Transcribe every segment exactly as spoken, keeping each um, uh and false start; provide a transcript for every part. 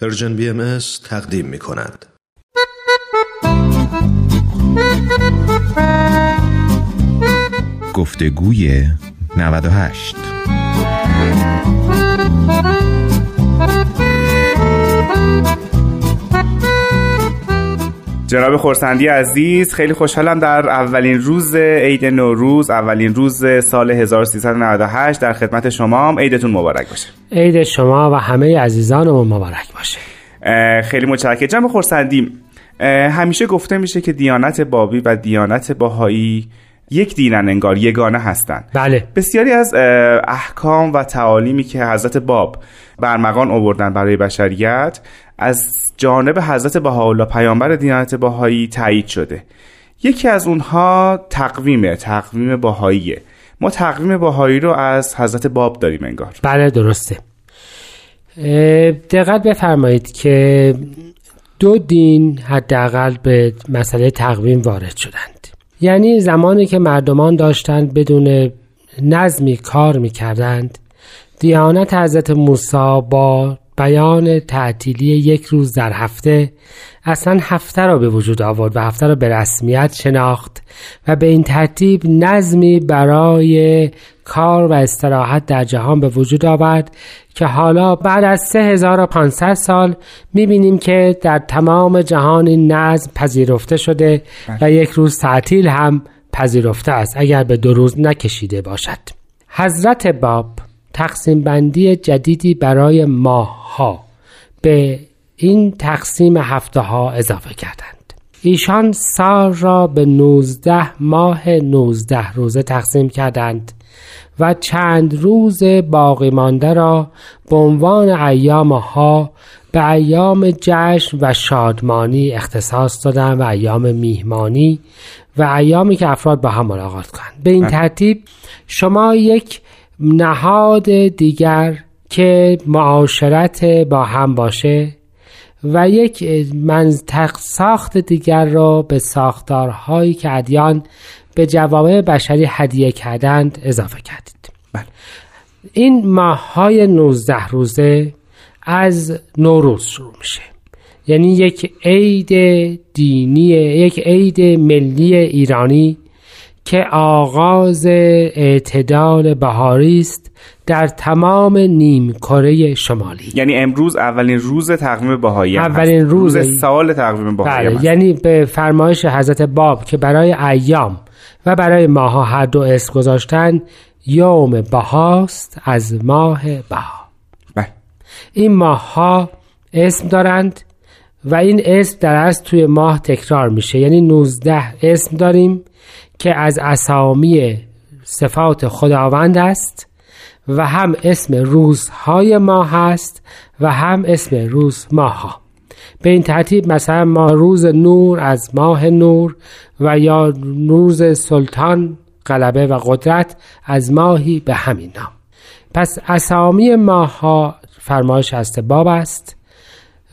پرژن بی ام اس تقدیم می کند. گفتگوی نود و هشت. جناب خرسندی عزیز، خیلی خوشحالم در اولین روز عید نوروز، اولین روز سال هزار و سیصد و نود و هشت در خدمت شمام. عیدتون مبارک باشه. عید شما و همه عزیزانمون مبارک باشه. خیلی متشکرم جناب خرسندی. همیشه گفته میشه که دیانت بابی و دیانت بهائی یک دینن، انگار یگانه هستند. بله. بسیاری از احکام و تعالیمی که حضرت باب برمغان آوردن برای بشریت، از جانب حضرت بهاءالله پیامبر دیانت بهائی تایید شده. یکی از اونها تقویمه، تقویم بهائیه. ما تقویم بهائی رو از حضرت باب داریم انگار. بله درسته. دقت بفرمایید که دو دین حداقل به مسئله تقویم وارد شدند. یعنی زمانی که مردمان داشتند بدون نظمی کار می‌کردند، دیانت حضرت موسی با بیان تعطیلی یک روز در هفته اصلا هفته را به وجود آورد و هفته را به رسمیت شناخت و به این ترتیب نظمی برای کار و استراحت در جهان به وجود آورد که حالا بعد از سه هزار و پانصد سال می‌بینیم که در تمام جهان این نظم پذیرفته شده و یک روز تعطیل هم پذیرفته است، اگر به دو روز نکشیده باشد. حضرت باب تقسیم بندی جدیدی برای ماه‌ها به این تقسیم هفته ها اضافه کردند. ایشان سال را به نوزده ماه نوزده روزه تقسیم کردند و چند روز باقی مانده را به عنوان ایام ها به ایام جشن و شادمانی اختصاص دادند و ایام میهمانی و ایامی که افراد با هم ملاقات کنند. به این ترتیب شما یک نهاد دیگر که معاشرت با هم باشه و یک منطق ساخت دیگر را به ساختارهایی که ادیان به جوامع بشری هدیه کردند اضافه کردید. بله. این ماه‌های نوزده روزه از نوروز شروع میشه، یعنی یک عید دینی، یک عید ملی ایرانی که آغاز اعتدال بهاری است در تمام نیم کره شمالی. یعنی امروز اولین روز تقویم بهائی، اولین روز, روز سال تقویم بهائی. بله. یعنی به فرمایش حضرت باب که برای ایام و برای ماها هر دو اسم گذاشتن، یوم بهاست از ماه بها. بله. این ماها اسم دارند و این اسم در اصل توی ماه تکرار میشه، یعنی نوزده اسم داریم که از اسامی صفات خداوند است و هم اسم روزهای ماه است و هم اسم روز ماها. به این ترتیب مثلا ما روز نور از ماه نور و یا روز سلطان غلبه و قدرت از ماهی به همین نام. پس اسامی ماها فرمایش از باب است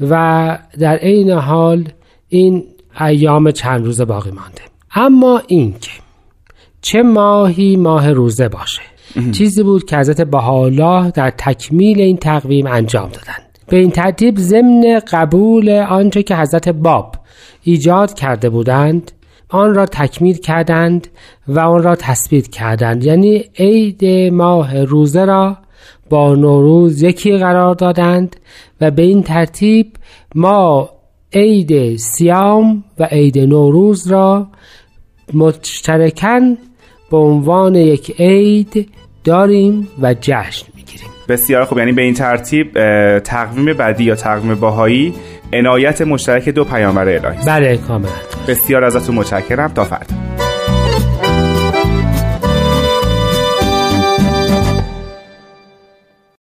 و در عین حال این ایام چند روز باقی مانده. اما اینکه چه ماهی ماه روزه باشه چیزی بود که حضرت بهاءالله در تکمیل این تقویم انجام دادند. به این ترتیب ضمن قبول آنچه که حضرت باب ایجاد کرده بودند آن را تکمیل کردند و آن را تثبیت کردند، یعنی عید ماه روزه را با نوروز یکی قرار دادند و به این ترتیب ما عید صیام و عید نوروز را مشترکاً به عنوان یک عید داریم و جشن میگیریم. بسیار خوب. یعنی به این ترتیب تقویم بعدی یا تقویم بهائی عنایت مشترک دو پیامبر الهی است. بله کاملا. بسیار ازتون متشکرم. تا فردا.